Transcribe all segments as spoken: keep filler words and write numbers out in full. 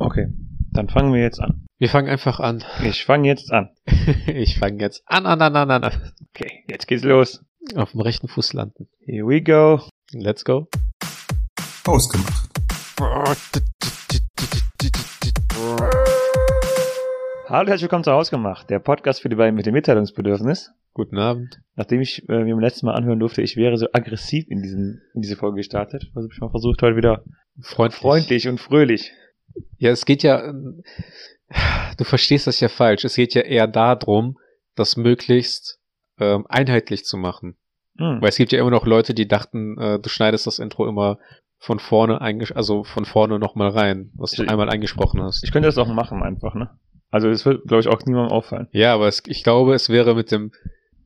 Okay, dann fangen wir jetzt an. Wir fangen einfach an. Ich fange jetzt an. ich fange jetzt an, an, an, an, an. Okay, jetzt geht's los. Auf dem rechten Fuß landen. Here we go. Let's go. Hausgemacht. Hallo und herzlich willkommen zu Hausgemacht, der Podcast für die beiden mit dem Mitteilungsbedürfnis. Guten Abend. Nachdem ich äh, mir beim letzten Mal anhören durfte, ich wäre so aggressiv in, diesen, in diese Folge gestartet, also ich mal versucht, heute wieder freundlich. freundlich und fröhlich. Ja, es geht ja, du verstehst das ja falsch, es geht ja eher darum, das möglichst ähm, einheitlich zu machen. Hm. Weil es gibt ja immer noch Leute, die dachten, äh, du schneidest das Intro immer von vorne, eingesch- also von vorne nochmal rein, was ich, du einmal eingesprochen hast. Ich könnte das auch machen einfach, ne? Also es wird, glaube ich, auch niemandem auffallen. Ja, aber es, ich glaube, es wäre mit dem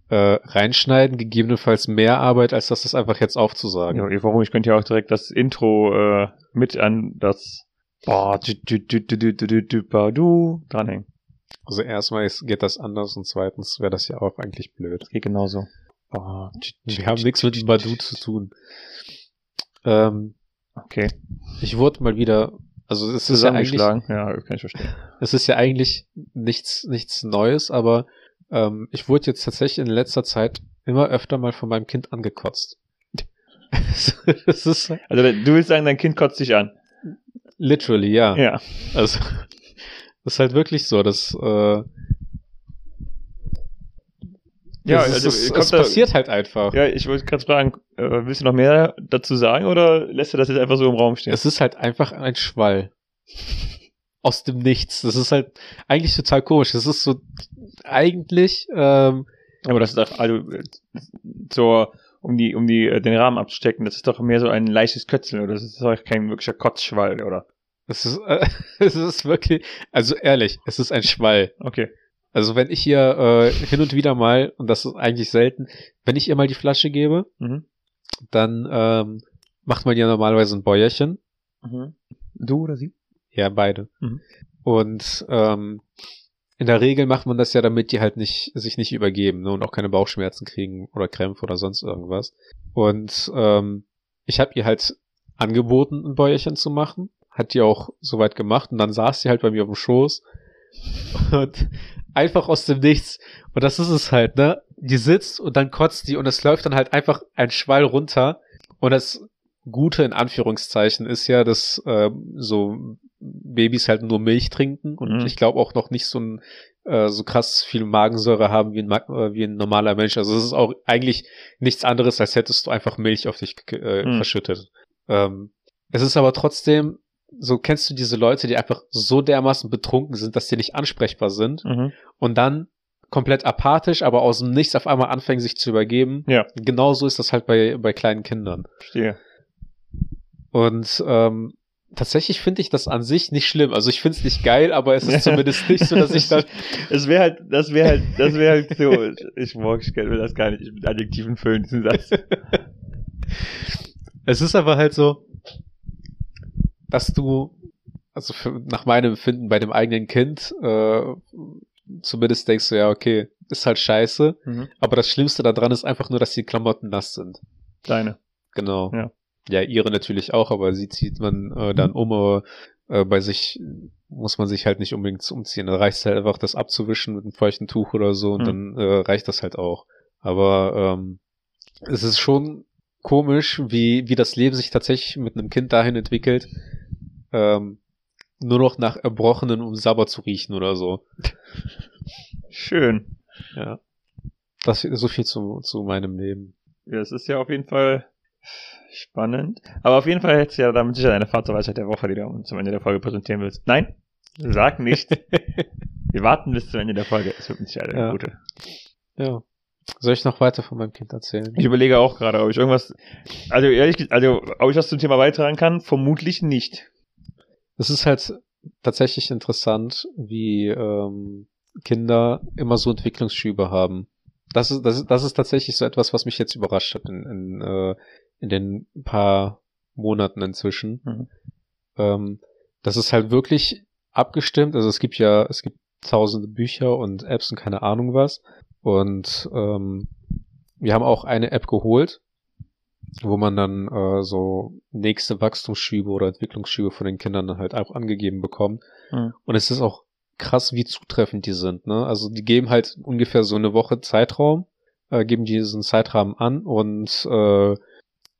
äh, Reinschneiden gegebenenfalls mehr Arbeit, als das, das einfach jetzt aufzusagen. Ja, warum? Ich könnte ja auch direkt das Intro äh, mit an das dranhängen. Also erstmal geht das anders und zweitens wäre das ja auch eigentlich blöd. Geht genauso. Wir haben nichts mit Badu zu tun. Ähm, okay. Ich wurde mal wieder... Also es ist ja eigentlich, ja, kann ich verstehen. Es ist ja eigentlich nichts, nichts Neues, aber ähm, ich wurde jetzt tatsächlich in letzter Zeit immer öfter mal von meinem Kind angekotzt. Das ist, also du willst sagen, dein Kind kotzt dich an? Literally, ja. Ja. Also das ist halt wirklich so, dass äh, ja, das also, ist, es da, passiert halt einfach. Ja, ich wollte gerade fragen, äh, willst du noch mehr dazu sagen oder lässt du das jetzt einfach so im Raum stehen? Es ist halt einfach ein Schwall. Aus dem Nichts. Das ist halt eigentlich total komisch. Das ist so eigentlich ähm, aber das ist doch, also zur, um die, um die, den Rahmen abzustecken, das ist doch mehr so ein leichtes Kötzeln oder das ist doch kein wirklicher Kotzschwall, oder? Es ist, äh, es ist wirklich, also ehrlich, es ist ein Schwall. Okay. Also wenn ich hier äh, hin und wieder mal, und das ist eigentlich selten, wenn ich ihr mal die Flasche gebe, mhm. dann ähm, macht man ja normalerweise ein Bäuerchen. Mhm. Du oder sie? Ja, beide. Mhm. Und ähm, in der Regel macht man das ja, damit die halt nicht sich nicht übergeben, ne, und auch keine Bauchschmerzen kriegen oder Krämpfe oder sonst irgendwas. Und ähm, ich habe ihr halt angeboten, ein Bäuerchen zu machen. Hat die auch soweit gemacht. Und dann saß sie halt bei mir auf dem Schoß. Und einfach aus dem Nichts. Und das ist es halt, ne? Die sitzt und dann kotzt die und es läuft dann halt einfach ein Schwall runter. Und das Gute in Anführungszeichen ist ja, dass äh, so Babys halt nur Milch trinken und mhm. ich glaube auch noch nicht so ein äh, so krass viel Magensäure haben wie ein, äh, wie ein normaler Mensch. Also es ist auch eigentlich nichts anderes, als hättest du einfach Milch auf dich äh, mhm. verschüttet. Ähm, es ist aber trotzdem so, kennst du diese Leute, die einfach so dermaßen betrunken sind, dass sie nicht ansprechbar sind mhm. und dann komplett apathisch, aber aus dem Nichts auf einmal anfangen, sich zu übergeben? Ja. Genauso ist das halt bei, bei kleinen Kindern. Verstehe. Und ähm, tatsächlich finde ich das an sich nicht schlimm. Also ich finde es nicht geil, aber es ist zumindest nicht so, dass ich dann... Es wäre halt, das wäre halt, das wäre halt so... Ich mag, ich will das gar nicht mit Adjektiven füllen, diesen Satz. Es ist aber halt so... dass du, also für, nach meinem Empfinden bei dem eigenen Kind, äh, zumindest denkst du, ja, okay, ist halt scheiße, mhm. aber das Schlimmste daran ist einfach nur, dass die Klamotten nass sind. Deine. Genau. Ja, ja, ihre natürlich auch, aber sie zieht man äh, dann um, aber äh, bei sich muss man sich halt nicht unbedingt umziehen. Da reicht es halt einfach, das abzuwischen mit einem feuchten Tuch oder so und mhm. dann äh, reicht das halt auch. Aber ähm, es ist schon komisch, wie, wie das Leben sich tatsächlich mit einem Kind dahin entwickelt, Ähm, nur noch nach Erbrochenen, um Sabber zu riechen oder so. Schön. Ja. Das ist so viel zu, zu meinem Leben. Ja, es ist ja auf jeden Fall spannend. Aber auf jeden Fall hättest du ja damit sicher deine Vaterweisheit der Woche, die du uns zum Ende der Folge präsentieren willst. Nein, sag nicht. Wir warten bis zum Ende der Folge. Es wird nicht sicher eine ja. gute. Ja. Soll ich noch weiter von meinem Kind erzählen? Ich überlege auch gerade, ob ich irgendwas, also ehrlich, also ob ich was zum Thema beitragen kann, vermutlich nicht. Es ist halt tatsächlich interessant, wie ähm, Kinder immer so Entwicklungsschübe haben. Das ist, das ist, das ist tatsächlich so etwas, was mich jetzt überrascht hat in, in, äh, in den paar Monaten inzwischen. Mhm. Ähm, das ist halt wirklich abgestimmt. Also es gibt ja, es gibt tausende Bücher und Apps und keine Ahnung was. Und ähm, wir haben auch eine App geholt, wo man dann äh, so nächste Wachstumsschübe oder Entwicklungsschübe von den Kindern dann halt auch angegeben bekommt. Mhm. Und es ist auch krass, wie zutreffend die sind, ne? Also die geben halt ungefähr so eine Woche Zeitraum, äh, geben diesen Zeitrahmen an und äh,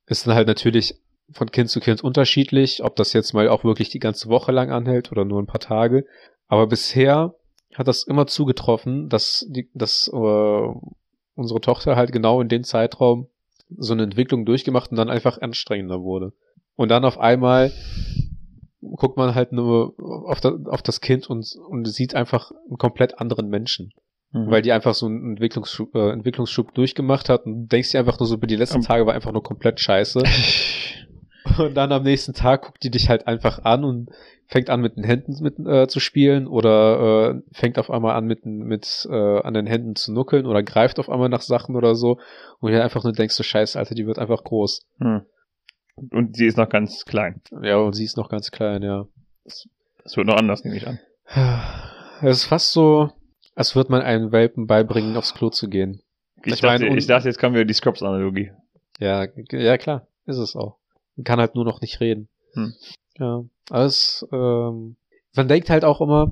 ist dann halt natürlich von Kind zu Kind unterschiedlich, ob das jetzt mal auch wirklich die ganze Woche lang anhält oder nur ein paar Tage. Aber bisher hat das immer zugetroffen, dass die, dass äh, unsere Tochter halt genau in dem Zeitraum so eine Entwicklung durchgemacht und dann einfach anstrengender wurde. Und dann auf einmal guckt man halt nur auf das, auf das Kind und, und sieht einfach einen komplett anderen Menschen. Mhm. Weil die einfach so einen Entwicklungsschub, äh, Entwicklungsschub durchgemacht hat und denkst dir einfach nur so, die letzten Tage war einfach nur komplett scheiße. Und dann am nächsten Tag guckt die dich halt einfach an und fängt an mit den Händen mit, äh, zu spielen oder äh, fängt auf einmal an mit, mit äh, an den Händen zu nuckeln oder greift auf einmal nach Sachen oder so und du einfach nur denkst, so scheiße, Alter, die wird einfach groß. Hm. Und sie ist noch ganz klein. Ja, und sie ist noch ganz klein, ja. Es wird noch anders, nehme ich an. Es ist fast so, als würde man einem Welpen beibringen, aufs Klo zu gehen. Ich, ich, dachte, meine, ich dachte, jetzt kommen wir die Scrubs-Analogie. Ja, ja, klar, ist es auch. Man kann halt nur noch nicht reden. Hm. Ja, alles, ähm, man denkt halt auch immer,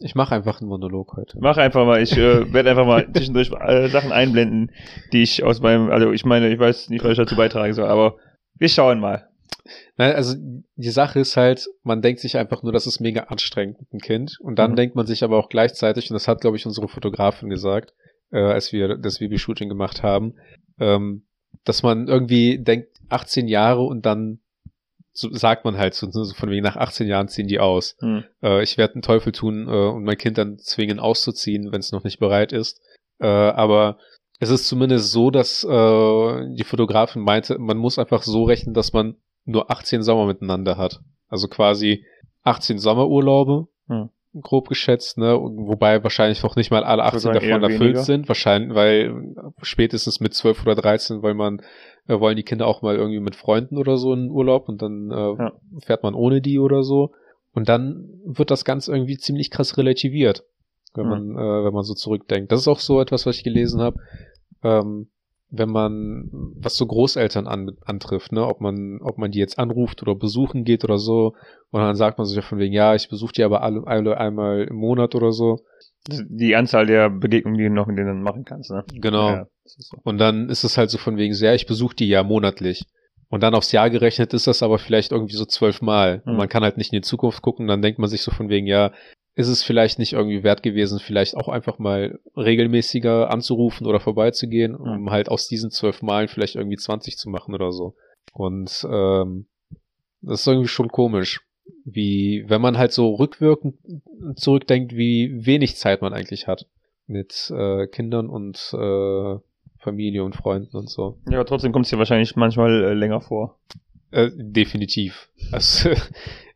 ich mache einfach einen Monolog heute. Mach einfach mal, ich äh, werde einfach mal zwischendurch äh, Sachen einblenden, die ich aus meinem, also ich meine, ich weiß nicht, was ich dazu beitragen soll, aber wir schauen mal. Nein, also die Sache ist halt, man denkt sich einfach nur, das ist mega anstrengend mit dem Kind und dann mhm. denkt man sich aber auch gleichzeitig, und das hat, glaube ich, unsere Fotografin gesagt, äh, als wir das Baby-Shooting gemacht haben, ähm, dass man irgendwie denkt, achtzehn Jahre und dann so sagt man halt so, so von wegen nach achtzehn Jahren ziehen die aus. Hm. Äh, ich werde den Teufel tun äh, und mein Kind dann zwingen auszuziehen, wenn es noch nicht bereit ist. Äh, aber es ist zumindest so, dass äh, die Fotografin meinte, man muss einfach so rechnen, dass man nur achtzehn Sommer miteinander hat. Also quasi achtzehn Sommerurlaube, hm. grob geschätzt, ne? Wobei wahrscheinlich noch nicht mal alle achtzehn davon erfüllt weniger. sind. Wahrscheinlich, weil spätestens mit zwölf oder dreizehn, weil man äh, wollen die Kinder auch mal irgendwie mit Freunden oder so in den Urlaub und dann äh, ja. fährt man ohne die oder so. Und dann wird das Ganze irgendwie ziemlich krass relativiert, wenn mhm. man äh, wenn man so zurückdenkt. Das ist auch so etwas, was ich gelesen habe, ähm, wenn man was so Großeltern an, antrifft, ne, ob man ob man die jetzt anruft oder besuchen geht oder so. Und dann sagt man sich ja von wegen, ja, ich besuche die aber alle, alle einmal im Monat oder so. Die Anzahl der Begegnungen, die du noch mit denen machen kannst, ne? Genau. Ja, so. Und dann ist es halt so von wegen, ja, ich besuche die ja monatlich. Und dann aufs Jahr gerechnet ist das aber vielleicht irgendwie so zwölfmal. Mhm. Man kann halt nicht in die Zukunft gucken, dann denkt man sich so von wegen, ja, ist es vielleicht nicht irgendwie wert gewesen, vielleicht auch einfach mal regelmäßiger anzurufen oder vorbeizugehen, um mhm. halt aus diesen zwölf Malen vielleicht irgendwie zwanzig zu machen oder so. Und ähm, das ist irgendwie schon komisch. Wie, wenn man halt so rückwirkend zurückdenkt, wie wenig Zeit man eigentlich hat mit äh, Kindern und äh, Familie und Freunden und so. Ja, aber trotzdem kommt es dir wahrscheinlich manchmal äh, länger vor. Äh, definitiv. Also,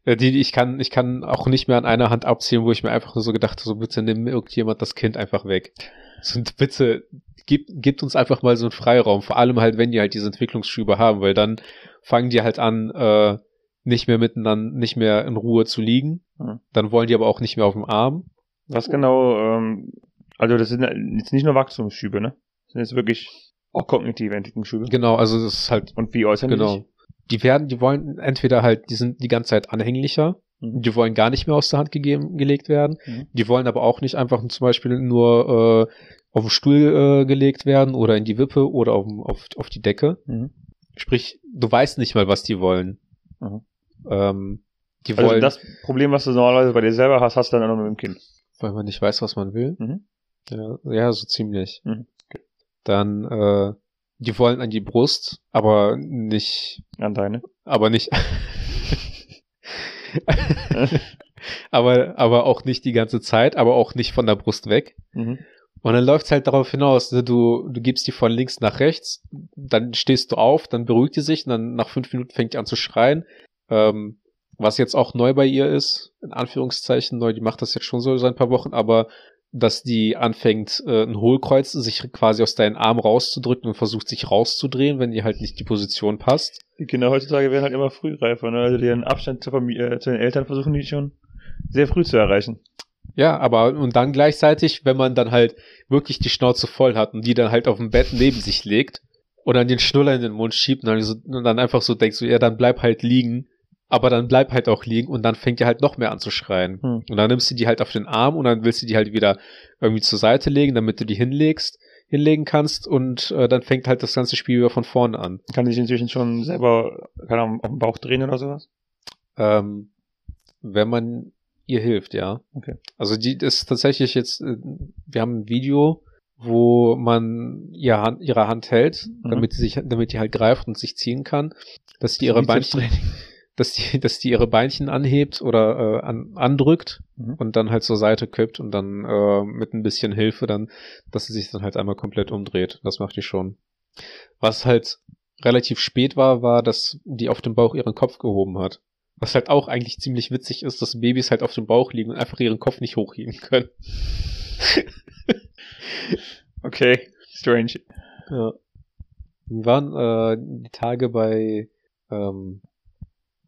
äh, die, ich kann, ich kann auch nicht mehr an einer Hand abziehen, wo ich mir einfach nur so gedacht habe, so bitte nimm irgendjemand das Kind einfach weg. So, bitte, gib, gibt uns einfach mal so einen Freiraum, vor allem halt, wenn die halt diese Entwicklungsschübe haben, weil dann fangen die halt an, äh, nicht mehr miteinander, nicht mehr in Ruhe zu liegen. Hm. Dann wollen die aber auch nicht mehr auf dem Arm. Was genau, ähm, also das sind jetzt nicht nur Wachstumsschübe, ne? Das sind jetzt wirklich auch kognitive Entwicklungsschübe. Genau, also das ist halt... Und wie äußern die genau. sich? Die werden, die wollen entweder halt, die sind die ganze Zeit anhänglicher, mhm. die wollen gar nicht mehr aus der Hand gegeben, gelegt werden, mhm. die wollen aber auch nicht einfach zum Beispiel nur äh, auf den Stuhl äh, gelegt werden oder in die Wippe oder auf, auf, auf die Decke. Mhm. Sprich, du weißt nicht mal, was die wollen. Mhm. Ähm, die also wollen, das Problem, was du normalerweise bei dir selber hast, hast du dann auch noch mit dem Kind. Weil man nicht weiß, was man will. Mhm. Ja, ja, so ziemlich. Mhm. Okay. Dann, äh, die wollen an die Brust, aber nicht... An deine? Aber nicht... aber, aber auch nicht die ganze Zeit, aber auch nicht von der Brust weg. Mhm. Und dann läuft's halt darauf hinaus, ne? du, du gibst die von links nach rechts, dann stehst du auf, dann beruhigt die sich und dann nach fünf Minuten fängt die an zu schreien. Ähm, was jetzt auch neu bei ihr ist, in Anführungszeichen neu, die macht das jetzt schon so seit ein paar Wochen, aber dass die anfängt, äh, ein Hohlkreuz sich quasi aus deinen Arm rauszudrücken und versucht sich rauszudrehen, wenn ihr halt nicht die Position passt. Die Kinder heutzutage werden halt immer frühreifer, ne? Also den Abstand zur Familie, äh, zu den Eltern versuchen die schon sehr früh zu erreichen. Ja, aber und dann gleichzeitig, wenn man dann halt wirklich die Schnauze voll hat und die dann halt auf dem Bett neben sich legt oder den Schnuller in den Mund schiebt und dann, so, und dann einfach so denkst du, ja, dann bleib halt liegen, aber dann bleib halt auch liegen und dann fängt er halt noch mehr an zu schreien. Hm. Und dann nimmst du die halt auf den Arm und dann willst du die halt wieder irgendwie zur Seite legen, damit du die hinlegst, hinlegen kannst und äh, dann fängt halt das ganze Spiel wieder von vorne an. Kann die sich inzwischen schon selber, keine Ahnung, auf den Bauch drehen oder sowas? Ähm, wenn man ihr hilft, ja. Okay. Also die das ist tatsächlich jetzt, wir haben ein Video, wo man ihr Hand, ihre Hand hält, mhm. damit sie sich, damit die halt greift und sich ziehen kann, dass die ihre Beinchen, dass die, dass die ihre Beinchen anhebt oder äh, an, andrückt mhm. und dann halt zur Seite kippt und dann äh, mit ein bisschen Hilfe dann, dass sie sich dann halt einmal komplett umdreht. Das macht die schon. Was halt relativ spät war, war, dass die auf dem Bauch ihren Kopf gehoben hat. Was halt auch eigentlich ziemlich witzig ist, dass Babys halt auf dem Bauch liegen und einfach ihren Kopf nicht hochheben können. Okay, strange. Ja. Wir waren äh, die Tage bei ähm,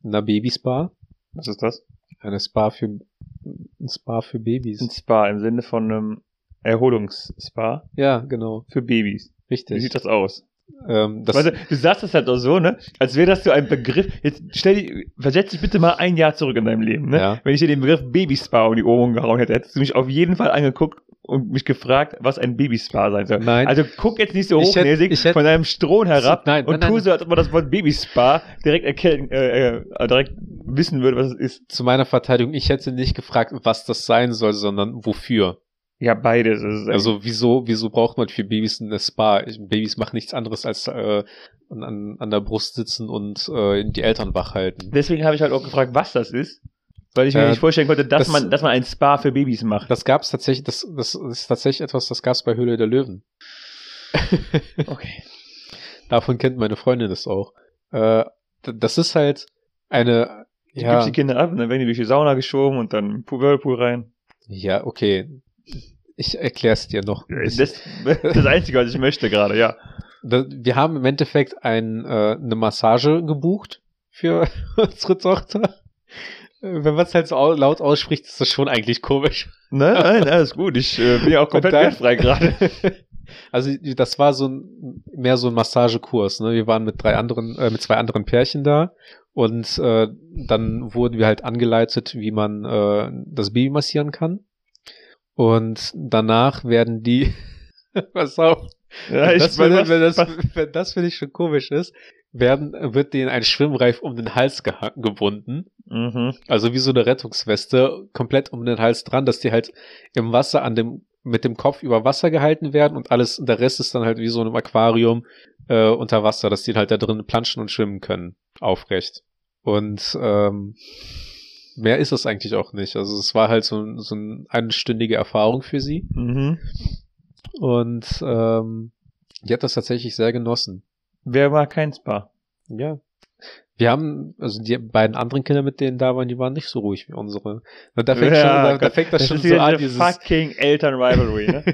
einer Babyspa. Was ist das? Eine Spa für ein Spa für Babys. Ein Spa im Sinne von einem Erholungsspa. Ja, genau. Für Babys. Richtig. Wie sieht das aus? Ähm, das Warte, du sagst das halt auch so, ne? Als wäre das so ein Begriff. Jetzt stell dich, versetz dich bitte mal ein Jahr zurück in deinem Leben, ne? Ja. Wenn ich dir den Begriff Babyspa um die Ohren gehauen hätte, hättest du mich auf jeden Fall angeguckt und mich gefragt, was ein Babyspa sein soll. Nein. Also guck jetzt nicht so ich hochnäsig hätte, hätte, von deinem Stroh herab nein, und nein, nein, tu so, als ob man das Wort Babyspa direkt erkennen, äh, äh, direkt wissen würde, was es ist. Zu meiner Verteidigung, ich hätte nicht gefragt, was das sein soll, sondern wofür. Ja, beides. Ist also wieso wieso braucht man für Babys eine Spa? Babys machen nichts anderes als äh, an, an der Brust sitzen und äh, die Eltern wach halten. Deswegen habe ich halt auch gefragt, was das ist, weil ich mir äh, nicht vorstellen konnte, dass das, man dass man ein Spa für Babys macht. Das gab's tatsächlich, das, das ist tatsächlich etwas, das gab's bei Höhle der Löwen. Okay. Davon kennt meine Freundin das auch. Äh, das ist halt eine... Du ja, gibst die Kinder ab und dann werden die durch die Sauna geschoben und dann Whirlpool rein. Ja, okay. Ich erkläre es dir noch. Das ist das Einzige, was ich möchte gerade, ja. Wir haben im Endeffekt ein, äh, eine Massage gebucht für unsere Tochter. Wenn man es halt so laut ausspricht, ist das schon eigentlich komisch. Nein, nein, alles gut. Ich äh, bin ja auch komplett wertfrei gerade. Also das war so ein, mehr so ein Massagekurs. Ne? Wir waren mit drei anderen, äh, mit zwei anderen Pärchen da und äh, dann wurden wir halt angeleitet, wie man äh, das Baby massieren kann. Und danach werden die, pass auf, ja, ich das, wenn, was, wenn, das, wenn das für dich schon komisch ist, werden, wird denen ein Schwimmreif um den Hals gehangen, gebunden. Mhm. Also wie so eine Rettungsweste, komplett um den Hals dran, dass die halt im Wasser an dem, mit dem Kopf über Wasser gehalten werden und alles, der Rest ist dann halt wie so in einem Aquarium äh, unter Wasser, dass die halt da drin planschen und schwimmen können, aufrecht. Und ähm, mehr ist es eigentlich auch nicht. Also es war halt so, so eine einstündige Erfahrung für sie. Mhm. Und ähm, die hat das tatsächlich sehr genossen. Wer war kein Spa? Ja. Wir haben, also die beiden anderen Kinder, mit denen da waren, die waren nicht so ruhig wie unsere. Da fängt, ja, schon, da, da fängt das, das schon so an. Dieses fucking Eltern-Rivalry, ne?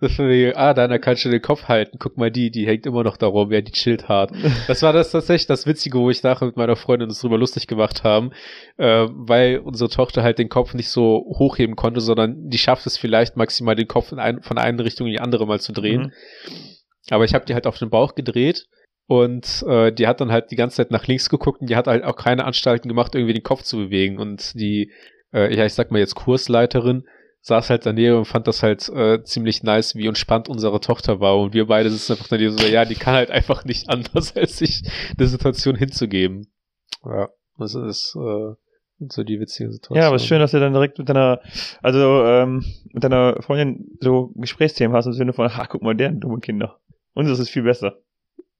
Das wie, ah, deiner kannst du den Kopf halten. Guck mal, die, die hängt immer noch da rum. Ja, die chillt hart. Das war das tatsächlich das Witzige, wo ich nachher mit meiner Freundin uns drüber lustig gemacht haben, äh, weil unsere Tochter halt den Kopf nicht so hochheben konnte, sondern die schafft es vielleicht maximal, den Kopf in ein, von einer Richtung in die andere mal zu drehen. Mhm. Aber ich habe die halt auf den Bauch gedreht und äh, die hat dann halt die ganze Zeit nach links geguckt und die hat halt auch keine Anstalten gemacht, irgendwie den Kopf zu bewegen. Und die, äh, ja, ich sag mal jetzt Kursleiterin, saß halt daneben und fand das halt äh, ziemlich nice, wie entspannt unsere Tochter war. Und wir beide sitzen einfach daneben so, ja, die kann halt einfach nicht anders, als sich der Situation hinzugeben. Ja, das ist äh, so die witzige Situation. Ja, aber es ist schön, dass du dann direkt mit deiner, also ähm, mit deiner Freundin so Gesprächsthemen hast, im Sinne von, ach, guck mal, deren dumme Kinder. Uns ist es viel besser.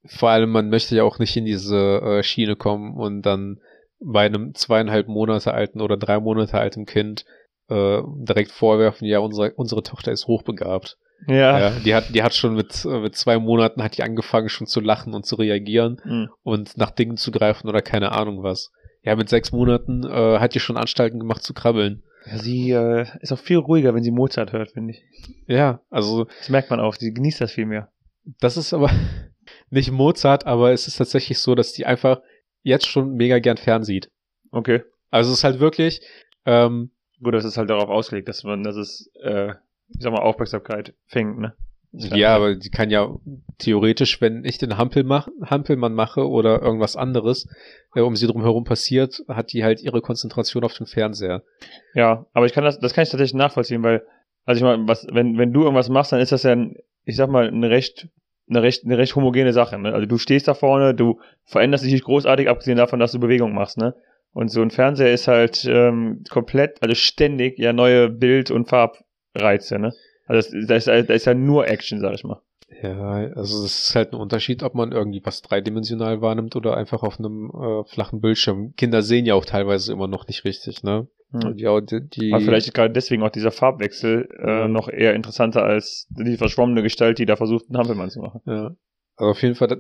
Vor allem, man möchte ja auch nicht in diese äh, Schiene kommen und dann bei einem zweieinhalb Monate alten oder drei Monate altem Kind direkt vorwerfen, ja, unsere, unsere Tochter ist hochbegabt. Ja. ja die hat, die hat schon mit, mit zwei Monaten hat die angefangen, schon zu lachen und zu reagieren mhm. und nach Dingen zu greifen oder keine Ahnung was. Ja, mit sechs Monaten äh, hat die schon Anstalten gemacht zu krabbeln. Ja, sie äh, ist auch viel ruhiger, wenn sie Mozart hört, finde ich. Ja, also. Das merkt man auch, sie genießt das viel mehr. Das ist aber nicht Mozart, aber es ist tatsächlich so, dass die einfach jetzt schon mega gern fernsieht. Okay. Also es ist halt wirklich, ähm, gut, das ist halt darauf ausgelegt, dass man, dass es, äh, ich sag mal, Aufmerksamkeit fängt, ne? Ja, aber die kann ja theoretisch, wenn ich den Hampel mach, Hampelmann mache oder irgendwas anderes, äh, um sie drumherum passiert, hat die halt ihre Konzentration auf den Fernseher. Ja, aber ich kann das, das kann ich tatsächlich nachvollziehen, weil, also ich meine, was, wenn, wenn du irgendwas machst, dann ist das ja, ein, ich sag mal, ein recht, eine recht, eine recht homogene Sache, ne? Also du stehst da vorne, du veränderst dich nicht großartig, abgesehen davon, dass du Bewegung machst, ne? Und so ein Fernseher ist halt ähm, komplett, also ständig ja neue Bild- und Farbreize, ne? Also da ist, ist ja nur Action, sag ich mal. Ja, also es ist halt ein Unterschied, ob man irgendwie was dreidimensional wahrnimmt oder einfach auf einem äh, flachen Bildschirm. Kinder sehen ja auch teilweise immer noch nicht richtig, ne? Hm. Ja, die, die aber vielleicht ist gerade deswegen auch dieser Farbwechsel äh, ja. noch eher interessanter als die verschwommene Gestalt, die da versucht, einen Hampelmann zu machen. Ja, also auf jeden Fall, das,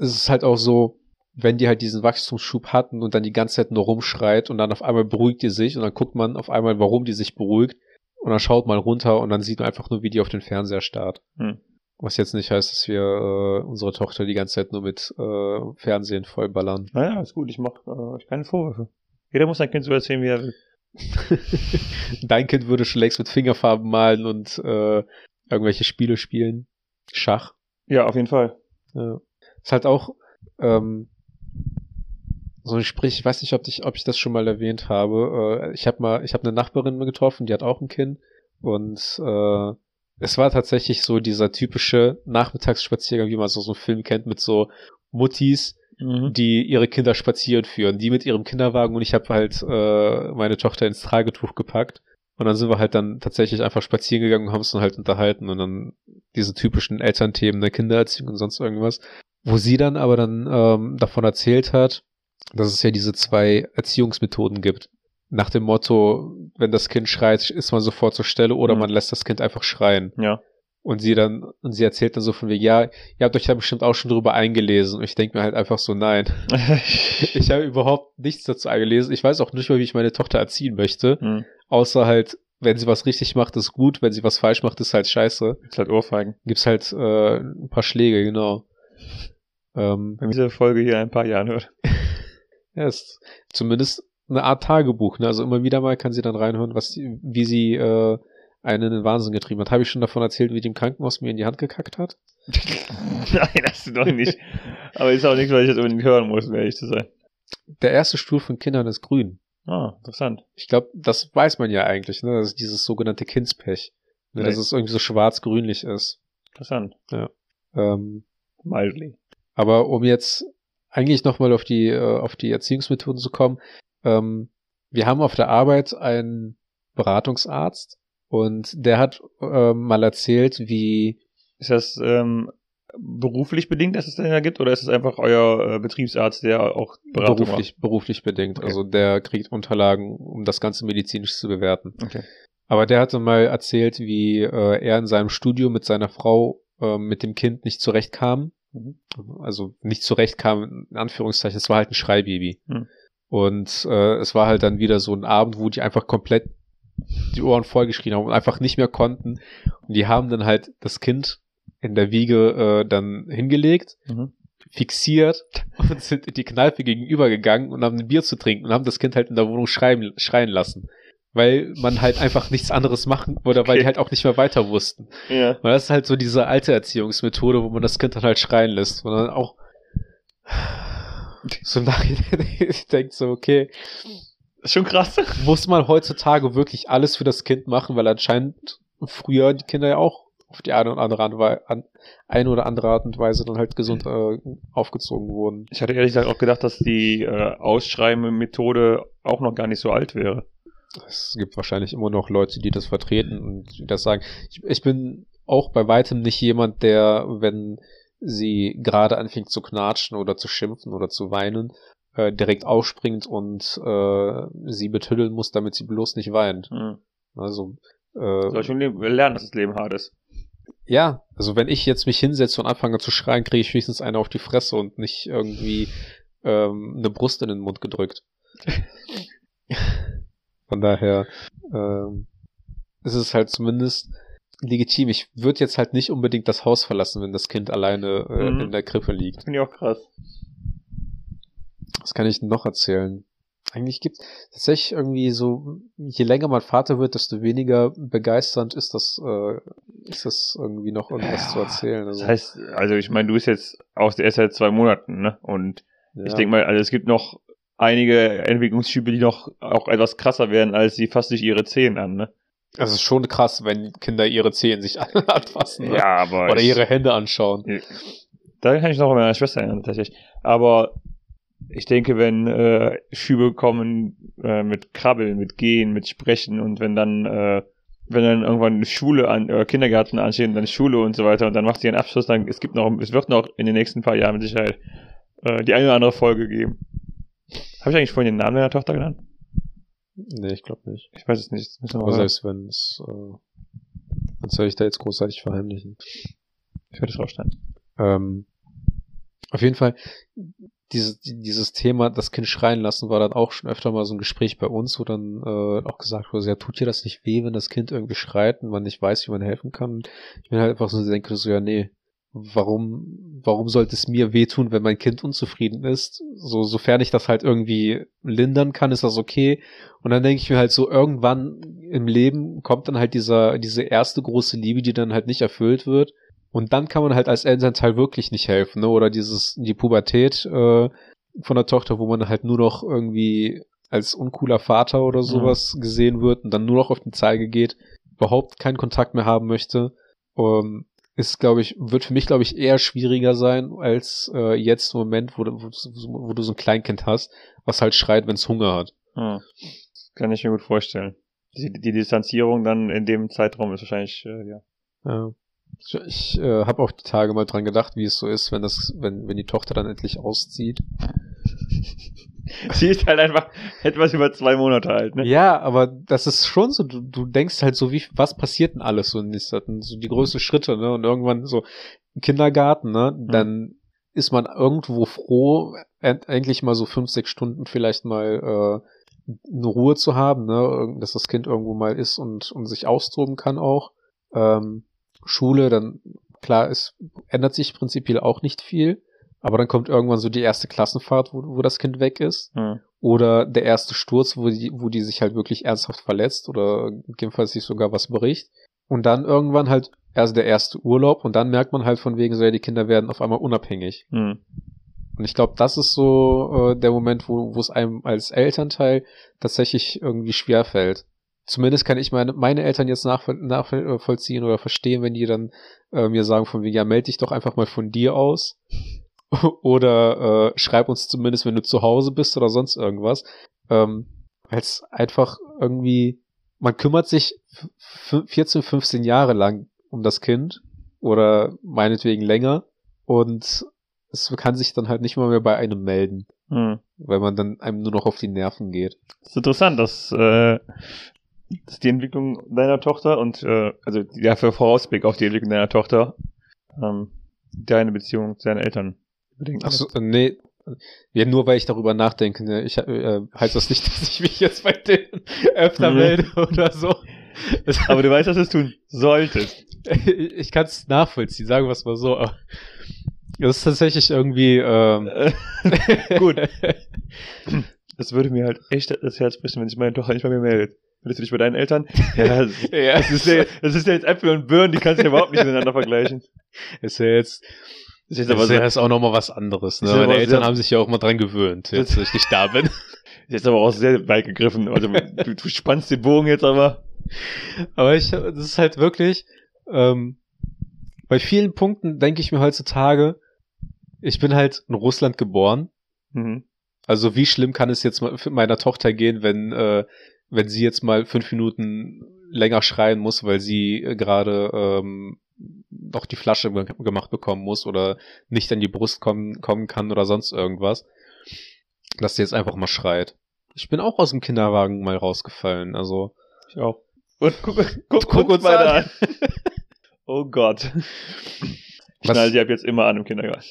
es ist halt auch so, wenn die halt diesen Wachstumsschub hatten und dann die ganze Zeit nur rumschreit und dann auf einmal beruhigt die sich und dann guckt man auf einmal, warum die sich beruhigt. Und dann schaut man runter und dann sieht man einfach nur, wie die auf den Fernseher starrt. Hm. Was jetzt nicht heißt, dass wir äh, unsere Tochter die ganze Zeit nur mit äh, Fernsehen vollballern. Naja, ist gut, ich mache äh, keine Vorwürfe. Jeder muss sein Kind so erzählen, wie er will. Dein Kind würde schon längst mit Fingerfarben malen und äh, irgendwelche Spiele spielen. Schach. Ja, auf jeden Fall. Ja. Ist halt auch ähm, so ein Sprich, ich weiß nicht, ob ich, ob ich das schon mal erwähnt habe. Ich habe mal, ich habe eine Nachbarin getroffen, die hat auch ein Kind. Und äh, es war tatsächlich so dieser typische Nachmittagsspaziergang, wie man so, so einen Film kennt, mit so Muttis, mhm. die ihre Kinder spazieren führen. Die mit ihrem Kinderwagen und ich habe halt äh, meine Tochter ins Tragetuch gepackt. Und dann sind wir halt dann tatsächlich einfach spazieren gegangen und haben uns dann halt unterhalten. Und dann diese typischen Elternthemen der Kindererziehung und sonst irgendwas. Wo sie dann aber dann ähm, davon erzählt hat, dass es ja diese zwei Erziehungsmethoden gibt. Nach dem Motto, wenn das Kind schreit, ist man sofort zur Stelle oder mhm. man lässt das Kind einfach schreien. Ja. Und sie dann, und sie erzählt dann so von wegen, ja, ihr habt euch da bestimmt auch schon drüber eingelesen. Und ich denke mir halt einfach so, nein. Ich habe überhaupt nichts dazu eingelesen. Ich weiß auch nicht mal, wie ich meine Tochter erziehen möchte. Mhm. Außer halt, wenn sie was richtig macht, ist gut. Wenn sie was falsch macht, ist halt scheiße. Gibt's halt Ohrfeigen. Gibt's halt äh, ein paar Schläge, genau. Ähm, wenn diese Folge hier ein paar Jahren hört. Ja, ist zumindest eine Art Tagebuch, ne? Also immer wieder mal kann sie dann reinhören, was die, wie sie äh, einen in den Wahnsinn getrieben hat. Habe ich schon davon erzählt, wie die im Krankenhaus mir in die Hand gekackt hat? Nein, hast du doch nicht. Aber ist auch nichts, was ich jetzt unbedingt hören muss, um ehrlich zu sein. Der erste Stuhl von Kindern ist grün. Ah, interessant. Ich glaube, das weiß man ja eigentlich, ne? Das ist dieses sogenannte Kindspech. Ne? Dass es irgendwie so schwarz-grünlich ist. Interessant. Ja. Ähm, Mildly. Aber um jetzt eigentlich nochmal auf die, äh, auf die Erziehungsmethoden zu kommen. Ähm, wir haben auf der Arbeit einen Beratungsarzt und der hat äh, mal erzählt, wie... Ist das ähm, beruflich bedingt, dass es den da gibt, oder ist es einfach euer äh, Betriebsarzt, der auch Beratung beruflich macht? Beruflich bedingt. Okay. Also der kriegt Unterlagen, um das Ganze medizinisch zu bewerten. Okay. Aber der hatte mal erzählt, wie äh, er in seinem Studio mit seiner Frau äh, mit dem Kind nicht zurechtkam. Also nicht zurechtkam, in Anführungszeichen, es war halt ein Schreibaby. Hm. Und äh, es war halt dann wieder so ein Abend, wo die einfach komplett die Ohren vollgeschrien haben und einfach nicht mehr konnten. Und die haben dann halt das Kind in der Wiege äh, dann hingelegt, mhm. fixiert und sind in die Kneipe gegenüber gegangen und haben ein Bier zu trinken und haben das Kind halt in der Wohnung schreien, schreien lassen. Weil man halt einfach nichts anderes machen oder okay. weil die halt auch nicht mehr weiter wussten. Ja. Weil das ist halt so diese alte Erziehungsmethode, wo man das Kind dann halt schreien lässt. Und dann auch so im Nachhinein denkt so, okay. Ist schon krass. Muss man heutzutage wirklich alles für das Kind machen, weil anscheinend früher die Kinder ja auch auf die eine oder andere Art und Weise, an, eine oder andere Art und Weise dann halt gesund äh, aufgezogen wurden. Ich hatte ehrlich gesagt auch gedacht, dass die äh, Ausschreiben-Methode auch noch gar nicht so alt wäre. Es gibt wahrscheinlich immer noch Leute, die das vertreten und die das sagen. Ich, ich bin auch bei weitem nicht jemand, der, wenn sie gerade anfängt zu knatschen oder zu schimpfen oder zu weinen, äh, direkt aufspringt und äh, sie betüddeln muss, damit sie bloß nicht weint. Mhm. Also äh, soll ich schon lernen, dass das Leben hart ist. Ja, also wenn ich jetzt mich hinsetze und anfange zu schreien, kriege ich wenigstens eine auf die Fresse und nicht irgendwie ähm, eine Brust in den Mund gedrückt. Von daher ähm, ist es halt zumindest legitim. Ich würde jetzt halt nicht unbedingt das Haus verlassen, wenn das Kind alleine äh, mhm. in der Krippe liegt. Das finde ich auch krass. Was kann ich denn noch erzählen? Eigentlich gibt es tatsächlich irgendwie so, je länger man Vater wird, desto weniger begeisternd ist das, äh, ist das irgendwie noch irgendwas ja, zu erzählen. Also. Das heißt, also ich meine, du bist jetzt auch erst seit zwei Monaten, ne? Und ja. ich denke mal, also es gibt noch einige Entwicklungsschübe, die noch auch etwas krasser werden, als sie fasst sich ihre Zehen an, ne? Also es ist schon krass, wenn Kinder ihre Zehen sich anfassen, ne? Ja, aber oder ich, ihre Hände anschauen. Ja. Da kann ich noch an meine Schwester erinnern, tatsächlich. Aber ich denke, wenn äh, Schübe kommen äh, mit Krabbeln, mit Gehen, mit Sprechen und wenn dann äh, wenn dann irgendwann Schule an äh, Kindergarten ansteht und dann Schule und so weiter und dann macht sie einen Abschluss, dann es gibt noch, es wird noch in den nächsten paar Jahren mit Sicherheit äh, die eine oder andere Folge geben. Habe ich eigentlich vorhin den Namen deiner Tochter genannt? Nee, ich glaube nicht. Ich weiß es nicht. Aber selbst wenn es äh, was soll ich da jetzt großartig verheimlichen? Ich werde es rausstellen. Ähm, auf jeden Fall Dieses, dieses Thema, das Kind schreien lassen, war dann auch schon öfter mal so ein Gespräch bei uns, wo dann äh, auch gesagt wurde, ja, tut dir das nicht weh, wenn das Kind irgendwie schreit und man nicht weiß, wie man helfen kann? Ich bin halt einfach so, ich denke so, ja, nee, warum, warum sollte es mir wehtun, wenn mein Kind unzufrieden ist? So, sofern ich das halt irgendwie lindern kann, ist das okay. Und dann denke ich mir halt so, irgendwann im Leben kommt dann halt dieser, diese erste große Liebe, die dann halt nicht erfüllt wird. Und dann kann man halt als Elternteil wirklich nicht helfen, ne? Oder dieses, die Pubertät äh, von der Tochter, wo man halt nur noch irgendwie als uncooler Vater oder sowas mhm. gesehen wird und dann nur noch auf den Zeige geht, überhaupt keinen Kontakt mehr haben möchte, ähm, ist, glaube ich, wird für mich, glaube ich, eher schwieriger sein, als äh, jetzt im Moment, wo, wo, wo du so ein Kleinkind hast, was halt schreit, wenn es Hunger hat. Mhm. Kann ich mir gut vorstellen. Die, die Distanzierung dann in dem Zeitraum ist wahrscheinlich, äh, ja. ja. Ich äh, habe auch die Tage mal dran gedacht, wie es so ist, wenn das, wenn, wenn die Tochter dann endlich auszieht. Sie ist halt einfach etwas über zwei Monate alt, ne? Ja, aber das ist schon so, du, du denkst halt so, wie, was passiert denn alles so in nächster Zeit? So die größten Schritte, ne? Und irgendwann so im Kindergarten, ne? Dann mhm. ist man irgendwo froh, endlich mal so fünf, sechs Stunden vielleicht mal äh, eine Ruhe zu haben, ne? Dass das Kind irgendwo mal ist und, und sich austoben kann auch. Ähm, Schule, dann, klar, es ändert sich prinzipiell auch nicht viel, aber dann kommt irgendwann so die erste Klassenfahrt, wo, wo das Kind weg ist, mhm. oder der erste Sturz, wo die, wo die sich halt wirklich ernsthaft verletzt oder jedenfalls sich sogar was bricht und dann irgendwann halt erst der erste Urlaub und dann merkt man halt von wegen so, ja, die Kinder werden auf einmal unabhängig. Mhm. Und ich glaube, das ist so äh, der Moment, wo wo es einem als Elternteil tatsächlich irgendwie schwerfällt. Zumindest kann ich meine, meine Eltern jetzt nachvoll, nachvollziehen oder verstehen, wenn die dann äh, mir sagen von wegen, ja, melde dich doch einfach mal von dir aus oder äh, schreib uns zumindest, wenn du zu Hause bist oder sonst irgendwas, ähm, weil es einfach irgendwie, man kümmert sich vierzehn, fünfzehn Jahre lang um das Kind oder meinetwegen länger und es kann sich dann halt nicht mal mehr bei einem melden, mhm. weil man dann einem nur noch auf die Nerven geht. Das ist interessant, dass äh Das ist die Entwicklung deiner Tochter und, äh, also, ja, für Vorausblick auf die Entwicklung deiner Tochter, ähm, deine Beziehung zu deinen Eltern bedingt. Achso, nee, ja, nur weil ich darüber nachdenke, ne, ich, äh, heißt das nicht, dass ich mich jetzt bei denen öfter mhm. melde oder so. Aber du weißt, dass du es tun solltest. Ich kann es nachvollziehen, sagen wir es mal so. Das ist tatsächlich irgendwie, ähm, gut. Das würde mir halt echt das Herz brechen, wenn sich meine Tochter nicht bei mir meldet. Willst du dich bei deinen Eltern? Ja, das, ja. Das, ist ja, das ist ja jetzt Äpfel und Birnen, die kannst du ja überhaupt nicht miteinander vergleichen. Ist ja jetzt, ist jetzt aber ist, so, ja, ist auch nochmal was anderes, ne? Meine aber Eltern sehr, haben sich ja auch mal dran gewöhnt, jetzt, dass ich nicht da bin. Ist jetzt aber auch sehr weit gegriffen, also du, du spannst den Bogen jetzt aber. Aber ich, das ist halt wirklich, ähm, bei vielen Punkten denke ich mir heutzutage, ich bin halt in Russland geboren. Mhm. Also wie schlimm kann es jetzt mit meiner Tochter gehen, wenn, äh, wenn sie jetzt mal fünf Minuten länger schreien muss, weil sie gerade ähm, noch die Flasche g- gemacht bekommen muss oder nicht an die Brust kommen, kommen kann oder sonst irgendwas, dass sie jetzt einfach mal schreit. Ich bin auch aus dem Kinderwagen mal rausgefallen, also. Ich auch. Und guck, guck, guck uns mal an. Oh Gott. Ich knall sie ab jetzt immer an im Kindergarten.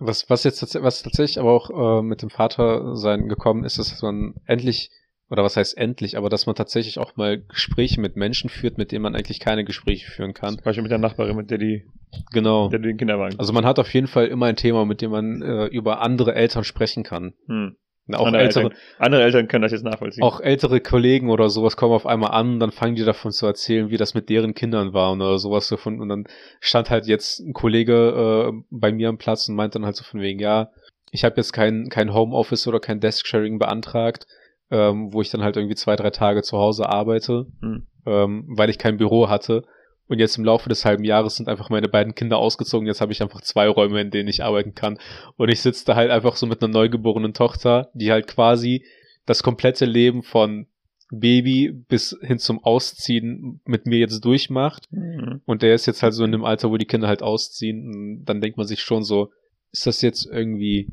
Was, was jetzt was tatsächlich aber auch äh, mit dem Vatersein gekommen ist, ist, dass man endlich oder was heißt endlich, aber dass man tatsächlich auch mal Gespräche mit Menschen führt, mit denen man eigentlich keine Gespräche führen kann. Zum Beispiel mit der Nachbarin, mit der die genau. der den Kinderwagen. Also man hat auf jeden Fall immer ein Thema, mit dem man äh, über andere Eltern sprechen kann. Hm. Na, auch andere, ältere, Eltern, andere Eltern können das jetzt nachvollziehen. Auch ältere Kollegen oder sowas kommen auf einmal an und dann fangen die davon zu erzählen, wie das mit deren Kindern war oder sowas. So von, und dann stand halt jetzt ein Kollege äh, bei mir am Platz und meint dann halt so von wegen, ja, ich habe jetzt kein, kein Homeoffice oder kein Desk-Sharing beantragt, ähm, wo ich dann halt irgendwie zwei, drei Tage zu Hause arbeite, mhm. ähm, weil ich kein Büro hatte. Und jetzt im Laufe des halben Jahres sind einfach meine beiden Kinder ausgezogen. Jetzt habe ich einfach zwei Räume, in denen ich arbeiten kann. Und ich sitze da halt einfach so mit einer neugeborenen Tochter, die halt quasi das komplette Leben von Baby bis hin zum Ausziehen mit mir jetzt durchmacht. Mhm. Und der ist jetzt halt so in dem Alter, wo die Kinder halt ausziehen. Und dann denkt man sich schon so, ist das jetzt irgendwie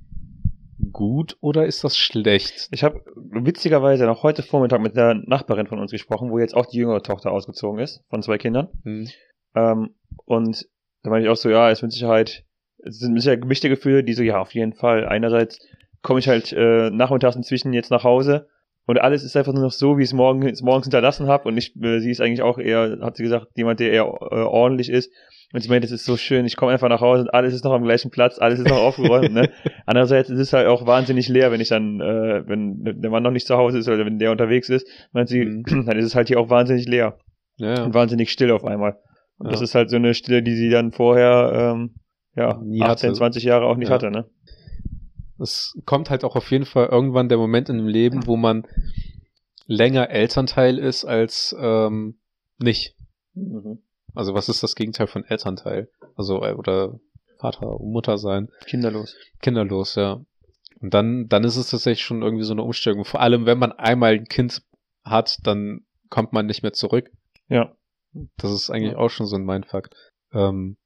gut oder ist das schlecht? Ich habe witzigerweise noch heute Vormittag mit einer Nachbarin von uns gesprochen, wo jetzt auch die jüngere Tochter ausgezogen ist, von zwei Kindern. Hm. Ähm, und da meine ich auch so, ja, es ist mit Sicherheit, es sind mit Sicherheit gemischte Gefühle, die so, ja, auf jeden Fall. Einerseits komme ich halt äh, nachmittags inzwischen jetzt nach Hause und alles ist einfach nur noch so, wie ich es morgens, morgens hinterlassen habe. Und ich, äh, sie ist eigentlich auch eher, hat sie gesagt, jemand, der eher äh, ordentlich ist. Und ich meine, das ist so schön, ich komme einfach nach Hause und alles ist noch am gleichen Platz, alles ist noch aufgeräumt, ne? Andererseits ist es halt auch wahnsinnig leer, wenn ich dann, äh, wenn der Mann noch nicht zu Hause ist oder wenn der unterwegs ist, meint sie, mhm. dann ist es halt hier auch wahnsinnig leer. Ja. Und wahnsinnig still auf einmal. Und ja. das ist halt so eine Stille, die sie dann vorher, ähm, ja, Nie achtzehn, hatte. zwanzig Jahre auch nicht ja. hatte, ne? Es kommt halt auch auf jeden Fall irgendwann der Moment in dem Leben, wo man länger Elternteil ist als, ähm, nicht. Mhm. Also was ist das Gegenteil von Elternteil? Also oder Vater und Mutter sein. Kinderlos. Kinderlos, ja. Und dann dann ist es tatsächlich schon irgendwie so eine Umstellung. Vor allem, wenn man einmal ein Kind hat, dann kommt man nicht mehr zurück. Ja. Das ist eigentlich auch schon so ein Mindfuck. Ähm,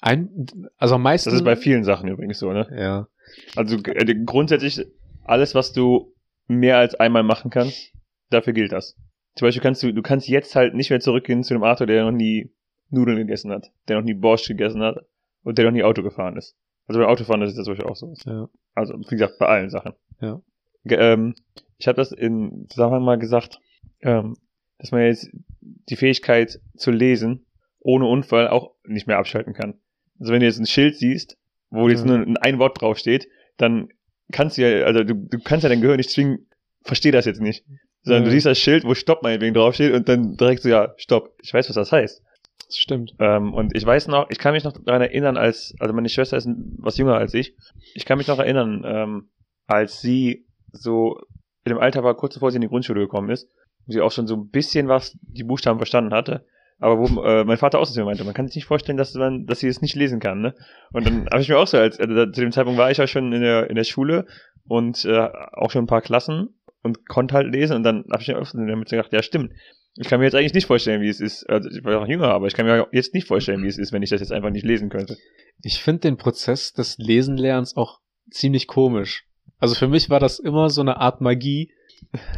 ein, also am meisten... Das ist bei vielen Sachen übrigens so, ne? Ja. Also äh, grundsätzlich alles, was du mehr als einmal machen kannst, dafür gilt das. Zum Beispiel kannst du, du kannst jetzt halt nicht mehr zurückgehen zu einem Arthur, der noch nie Nudeln gegessen hat, der noch nie Borscht gegessen hat und der noch nie Auto gefahren ist. Also beim Autofahren ist das zum Beispiel auch so. Ja. Also, wie gesagt, bei allen Sachen. Ja. G- ähm, ich habe das im Zusammenhang mal gesagt, ähm, dass man jetzt die Fähigkeit zu lesen ohne Unfall auch nicht mehr abschalten kann. Also wenn du jetzt ein Schild siehst, wo jetzt ja. nur ein Wort draufsteht, dann kannst du ja, also du, du kannst ja dein Gehirn nicht zwingen, versteh das jetzt nicht. Sondern ja. du siehst das Schild, wo Stopp meinetwegen draufsteht und dann direkt so, ja, Stopp. Ich weiß, was das heißt. Das stimmt. Ähm, und ich weiß noch, ich kann mich noch daran erinnern, als, also meine Schwester ist was jünger als ich, ich kann mich noch erinnern, ähm, als sie so in dem Alter war, kurz bevor sie in die Grundschule gekommen ist, wo sie auch schon so ein bisschen was, die Buchstaben verstanden hatte, aber wo äh, mein Vater auch so meinte, man kann sich nicht vorstellen, dass man, dass sie es das nicht lesen kann, ne? Und dann habe ich mir auch so, als, also, zu dem Zeitpunkt war ich ja schon in der, in der Schule und äh, auch schon ein paar Klassen, und konnte halt lesen und dann habe ich mir öfter damit gedacht, ja stimmt, ich kann mir jetzt eigentlich nicht vorstellen, wie es ist, also ich war noch jünger, aber ich kann mir jetzt nicht vorstellen, wie es ist, wenn ich das jetzt einfach nicht lesen könnte. Ich finde den Prozess des Lesenlernens auch ziemlich komisch. Also für mich war das immer so eine Art Magie,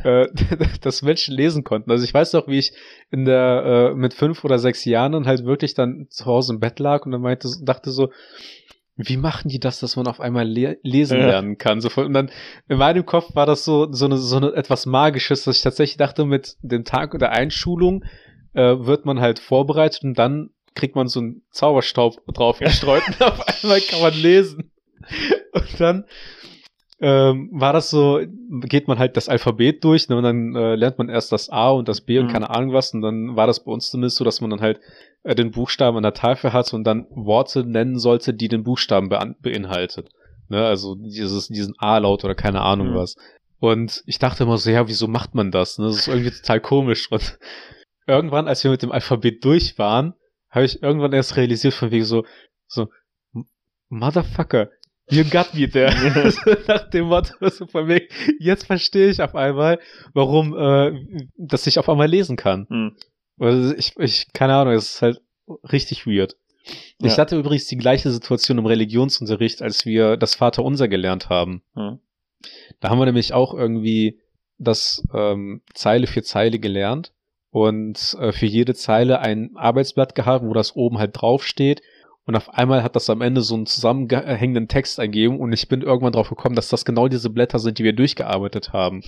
äh, dass Menschen lesen konnten. Also ich weiß noch, wie ich in der äh, mit fünf oder sechs Jahren dann halt wirklich dann zu Hause im Bett lag und dann meinte, dachte so, wie machen die das, dass man auf einmal le- lesen ja. lernen kann? So voll, und dann in meinem Kopf war das so so eine so eine etwas Magisches, dass ich tatsächlich dachte, mit dem Tag der Einschulung äh, wird man halt vorbereitet und dann kriegt man so einen Zauberstaub drauf gestreut und auf einmal kann man lesen. Und dann ähm, war das so, geht man halt das Alphabet durch, ne, und dann äh, lernt man erst das A und das B und mhm. keine Ahnung was und dann war das bei uns zumindest so, dass man dann halt den Buchstaben an der Tafel hat und dann Worte nennen sollte, die den Buchstaben be- beinhaltet. Ne? Also dieses, diesen A-Laut oder keine Ahnung mhm. was. Und ich dachte immer so, ja, wieso macht man das? Ne? Das ist irgendwie total komisch. Und irgendwann, als wir mit dem Alphabet durch waren, habe ich irgendwann erst realisiert von wegen so, so Motherfucker, you got me there. Nach dem Motto, so von wegen, jetzt verstehe ich auf einmal, warum äh, dass ich auf einmal lesen kann. Mhm. Also ich, ich, keine Ahnung, es ist halt richtig weird. Ja. Ich hatte übrigens die gleiche Situation im Religionsunterricht, als wir das Vaterunser gelernt haben. Mhm. Da haben wir nämlich auch irgendwie das ähm, Zeile für Zeile gelernt und äh, für jede Zeile ein Arbeitsblatt gehabt, wo das oben halt drauf steht. Und auf einmal hat das am Ende so einen zusammenhängenden Text ergeben und ich bin irgendwann drauf gekommen, dass das genau diese Blätter sind, die wir durchgearbeitet haben.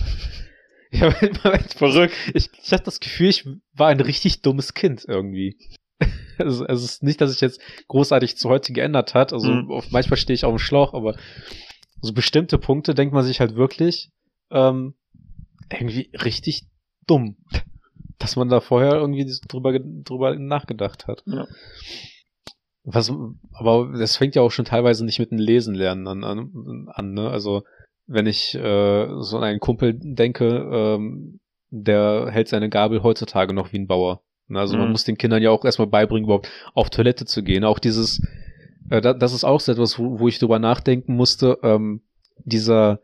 Ich habe verrückt. Ich, ich hatte das Gefühl, ich war ein richtig dummes Kind irgendwie. Also, also es ist nicht, dass sich jetzt großartig zu heute geändert hat. Also mhm. manchmal stehe ich auf dem Schlauch, aber so bestimmte Punkte denkt man sich halt wirklich ähm, irgendwie richtig dumm, dass man da vorher irgendwie drüber, drüber nachgedacht hat. Ja. Was, aber das fängt ja auch schon teilweise nicht mit dem Lesen lernen an, an, an ne? Also wenn ich äh, so an einen Kumpel denke, ähm, der hält seine Gabel heutzutage noch wie ein Bauer. Ne? Also mhm. man muss den Kindern ja auch erstmal beibringen, überhaupt auf Toilette zu gehen. Auch dieses, äh, da, das ist auch so etwas, wo, wo ich drüber nachdenken musste, ähm, dieser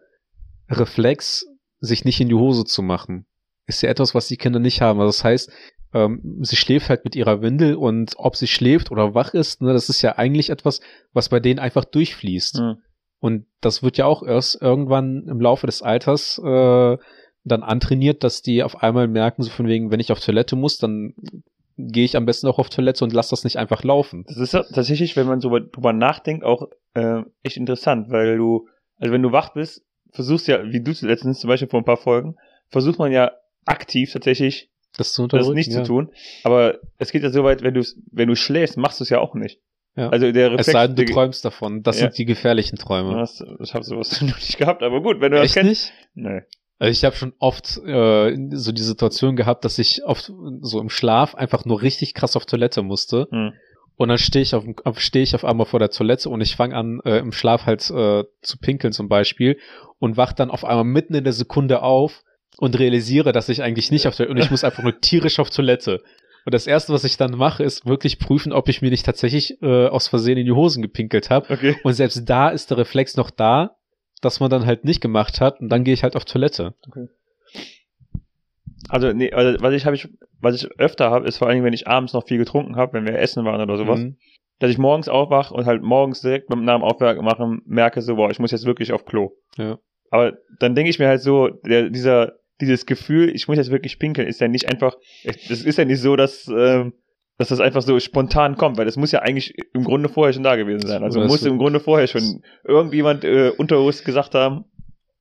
Reflex, sich nicht in die Hose zu machen, ist ja etwas, was die Kinder nicht haben. Also das heißt, ähm, sie schläft halt mit ihrer Windel und ob sie schläft oder wach ist, ne, das ist ja eigentlich etwas, was bei denen einfach durchfließt. Mhm. Und das wird ja auch erst irgendwann im Laufe des Alters äh, dann antrainiert, dass die auf einmal merken, so von wegen, wenn ich auf Toilette muss, dann gehe ich am besten auch auf Toilette und lass das nicht einfach laufen. Das ist ja tatsächlich, wenn man so drüber nachdenkt, auch äh, echt interessant, weil du, also wenn du wach bist, versuchst ja, wie du letztens zum Beispiel vor ein paar Folgen, versucht man ja aktiv tatsächlich das, zu das nicht ja. zu tun. Aber es geht ja so weit, wenn du wenn du schläfst, machst du es ja auch nicht. Ja. Also der Reflex, es sei denn, du träumst davon. Das ja. sind die gefährlichen Träume. Das, ich habe sowas noch nicht gehabt, aber gut, wenn du das Echt kennst. Nicht? Nee. Also ich habe schon oft äh, so die Situation gehabt, dass ich oft so im Schlaf einfach nur richtig krass auf Toilette musste. Hm. Und dann stehe ich auf, stehe ich auf einmal vor der Toilette und ich fange an, äh, im Schlaf halt äh, zu pinkeln zum Beispiel und wach dann auf einmal mitten in der Sekunde auf und realisiere, dass ich eigentlich nicht auf Toilette und ich muss einfach nur tierisch auf Toilette. Und das Erste, was ich dann mache, ist wirklich prüfen, ob ich mir nicht tatsächlich äh, aus Versehen in die Hosen gepinkelt habe. Okay. Und selbst da ist der Reflex noch da, dass man dann halt nicht gemacht hat. Und dann gehe ich halt auf Toilette. Okay. Also, nee, also was ich, hab ich, was ich öfter habe, ist vor allem, wenn ich abends noch viel getrunken habe, wenn wir essen waren oder sowas, mhm. dass ich morgens aufwache und halt morgens direkt beim Namen Aufwachen machen merke, so, boah, ich muss jetzt wirklich auf Klo. Ja. Aber dann denke ich mir halt so, der, dieser... Dieses Gefühl, ich muss jetzt wirklich pinkeln, ist ja nicht einfach, das ist ja nicht so, dass, ähm, dass das einfach so spontan kommt, weil das muss ja eigentlich im Grunde vorher schon da gewesen sein. Also muss im Grunde vorher schon irgendjemand äh, unterbewusst gesagt haben,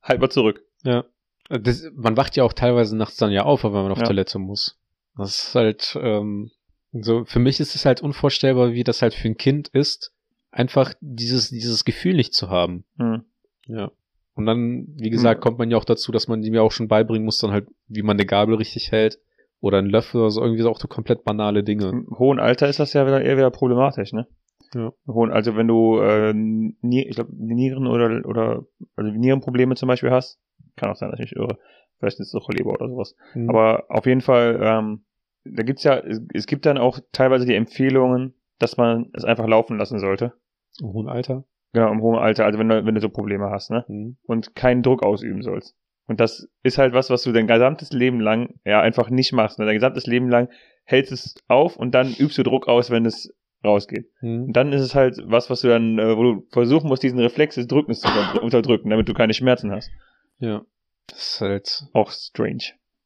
halt mal zurück. Ja. Das, man wacht ja auch teilweise nachts dann ja auf, wenn man auf ja. Toilette muss. Das ist halt, ähm, so, für mich ist es halt unvorstellbar, wie das halt für ein Kind ist, einfach dieses, dieses Gefühl nicht zu haben. Mhm. Ja. Und dann, wie gesagt, kommt man ja auch dazu, dass man die mir auch schon beibringen muss, dann halt, wie man eine Gabel richtig hält oder einen Löffel oder so, irgendwie so auch so komplett banale Dinge. Im hohen Alter ist das ja wieder, eher wieder problematisch, ne? Ja. Im hohen, also wenn du äh, Nier, ich glaube, Nieren oder, oder also Nierenprobleme zum Beispiel hast, kann auch sein, dass ich mich irre, vielleicht ist es auch Leber oder sowas. Mhm. Aber auf jeden Fall, ähm, da gibt's ja, es, es gibt dann auch teilweise die Empfehlungen, dass man es einfach laufen lassen sollte. Im hohen Alter? Genau, im hohen Alter, also wenn du, wenn du so Probleme hast, ne? Mhm. Und keinen Druck ausüben sollst. Und das ist halt was, was du dein gesamtes Leben lang ja einfach nicht machst. Ne? Dein gesamtes Leben lang hältst es auf und dann übst du Druck aus, wenn es rausgeht. Mhm. Und dann ist es halt was, was du dann, wo du versuchen musst, diesen Reflex des Drückens zu unterdrücken, damit du keine Schmerzen hast. Ja. Das ist halt auch strange.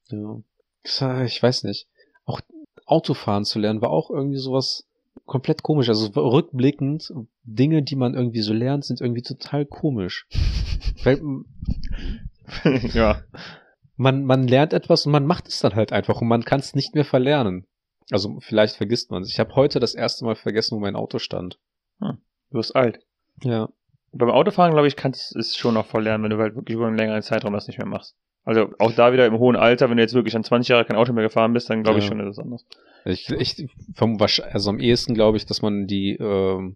Ja. Ich weiß nicht. Auch Autofahren zu lernen war auch irgendwie sowas komplett komisch. Also rückblickend, Dinge, die man irgendwie so lernt, sind irgendwie total komisch. Weil, ja. Man, man lernt etwas und man macht es dann halt einfach und man kann es nicht mehr verlernen. Also vielleicht vergisst man es. Ich habe heute das erste Mal vergessen, wo mein Auto stand. Hm. Du wirst alt. Ja. Beim Autofahren, glaube ich, kannst du es schon noch verlernen, wenn du halt wirklich über einen längeren Zeitraum das nicht mehr machst. Also auch da wieder im hohen Alter, wenn du jetzt wirklich an zwanzig Jahre kein Auto mehr gefahren bist, dann glaube ich ja. schon, ist das anders. Ich, ich, vom, also am ehesten glaube ich, dass man die ähm,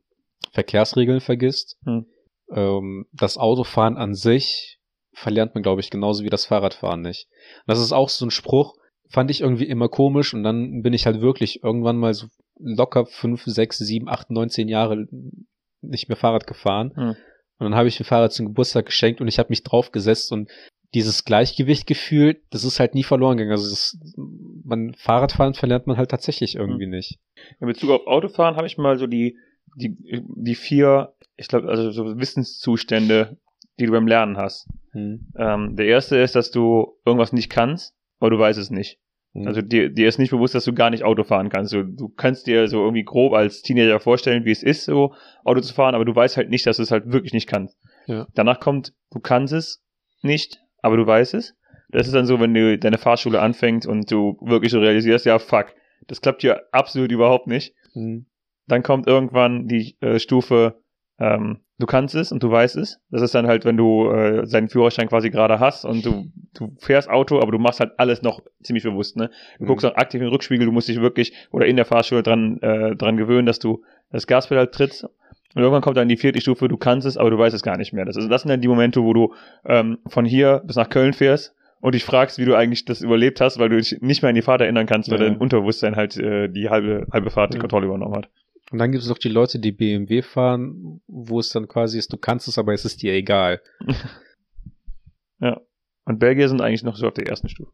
Verkehrsregeln vergisst. Hm. Ähm, das Autofahren an sich verlernt man, glaube ich, genauso wie das Fahrradfahren nicht. Und das ist auch so ein Spruch, fand ich irgendwie immer komisch und dann bin ich halt wirklich irgendwann mal so locker fünf, sechs, sieben, acht, neun, zehn Jahre nicht mehr Fahrrad gefahren. Hm. Und dann habe ich ein Fahrrad zum Geburtstag geschenkt und ich habe mich draufgesetzt und dieses Gleichgewichtgefühl, das ist halt nie verloren gegangen. Also das, man, Fahrradfahren verlernt man halt tatsächlich irgendwie nicht. In Bezug auf Autofahren habe ich mal so die, die, die vier, ich glaube, also so Wissenszustände, die du beim Lernen hast. Hm. Ähm, der erste ist, dass du irgendwas nicht kannst, aber du weißt es nicht. Hm. Also dir, dir ist nicht bewusst, dass du gar nicht Auto fahren kannst. Du, du kannst dir so irgendwie grob als Teenager vorstellen, wie es ist, so Auto zu fahren, aber du weißt halt nicht, dass du es halt wirklich nicht kannst. Ja. Danach kommt, du kannst es nicht, aber du weißt es. Das ist dann so, wenn du deine Fahrschule anfängst und du wirklich so realisierst, ja, fuck, das klappt hier absolut überhaupt nicht. Mhm. Dann kommt irgendwann die äh, Stufe, ähm, du kannst es und du weißt es. Das ist dann halt, wenn du äh, seinen Führerschein quasi gerade hast und du, du fährst Auto, aber du machst halt alles noch ziemlich bewusst, ne? Du mhm. guckst dann aktiv in den Rückspiegel, du musst dich wirklich oder in der Fahrschule dran, äh, dran gewöhnen, dass du das Gaspedal trittst. Und irgendwann kommt dann die vierte Stufe, du kannst es, aber du weißt es gar nicht mehr. Das, ist, das sind dann die Momente, wo du ähm, von hier bis nach Köln fährst und dich fragst, wie du eigentlich das überlebt hast, weil du dich nicht mehr an die Fahrt erinnern kannst, weil ja. dein Unterbewusstsein halt äh, die halbe, halbe Fahrt ja. die Kontrolle übernommen hat. Und dann gibt es noch die Leute, die B M W fahren, wo es dann quasi ist, du kannst es, aber es ist dir egal. Ja. Und Belgier sind eigentlich noch so auf der ersten Stufe.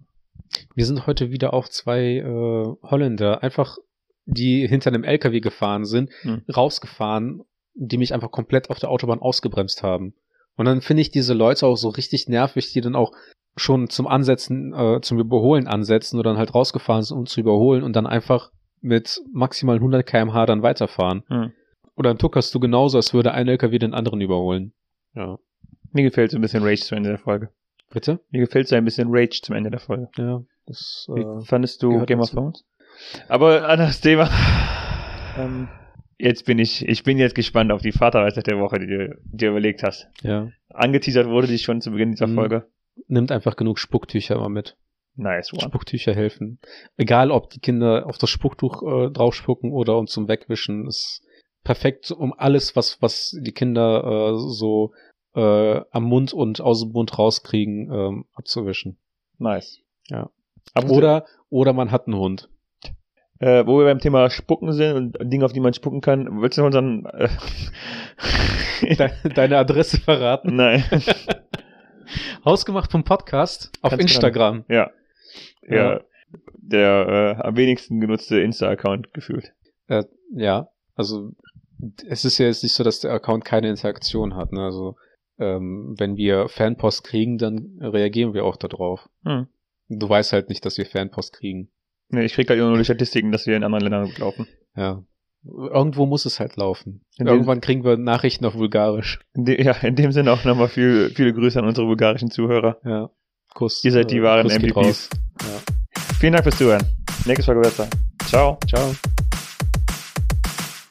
Wir sind heute wieder auch zwei äh, Holländer, einfach die hinter einem L K W gefahren sind, mhm. rausgefahren, die mich einfach komplett auf der Autobahn ausgebremst haben. Und dann finde ich diese Leute auch so richtig nervig, die dann auch schon zum Ansetzen, äh, zum Überholen ansetzen oder dann halt rausgefahren sind, um zu überholen und dann einfach mit maximal hundert Kilometer pro Stunde dann weiterfahren. Hm. Oder dann tuckerst du genauso, als würde ein L K W den anderen überholen. Ja. Mir gefällt so ein bisschen Rage zum Ende der Folge. Bitte? Mir gefällt so ein bisschen Rage zum Ende der Folge. Ja. Das, äh, Wie fandest du Game of Thrones? Aber anderes Thema. Ähm, jetzt bin ich, ich bin jetzt gespannt auf die Vaterweisheit der Woche, die du dir überlegt hast. Ja. Angeteasert wurde die schon zu Beginn dieser hm. Folge. Nimmt einfach genug Spucktücher immer mit. Nice one. Spucktücher helfen. Egal, ob die Kinder auf das Spucktuch äh, draufspucken oder um zum Wegwischen. Ist perfekt, um alles, was, was die Kinder äh, so äh, am Mund und aus dem Mund rauskriegen, ähm, abzuwischen. Nice. Ja. Aber oder, oder man hat einen Hund. Äh, wo wir beim Thema Spucken sind und Dinge, auf die man spucken kann, willst du unseren äh, deine Adresse verraten? Nein. Hausgemacht vom Podcast auf Ganz Instagram. Dran. Ja. Ja, der äh, am wenigsten genutzte Insta-Account gefühlt. Äh, ja, also es ist ja jetzt nicht so, dass der Account keine Interaktion hat. Ne? Also ähm, wenn wir Fanpost kriegen, dann reagieren wir auch darauf. Hm. Du weißt halt nicht, dass wir Fanpost kriegen. Nee, ich krieg halt immer nur die Statistiken, dass wir in anderen Ländern laufen. Ja. Irgendwo muss es halt laufen. In Irgendwann kriegen wir Nachrichten auf Bulgarisch. In de, ja, in dem Sinne auch nochmal viel, viele Grüße an unsere bulgarischen Zuhörer. Ja. Kuss. Ihr seid die wahren M V Ps. Ja. Vielen Dank fürs Zuhören. Nächstes Mal besser. Ciao. Ciao.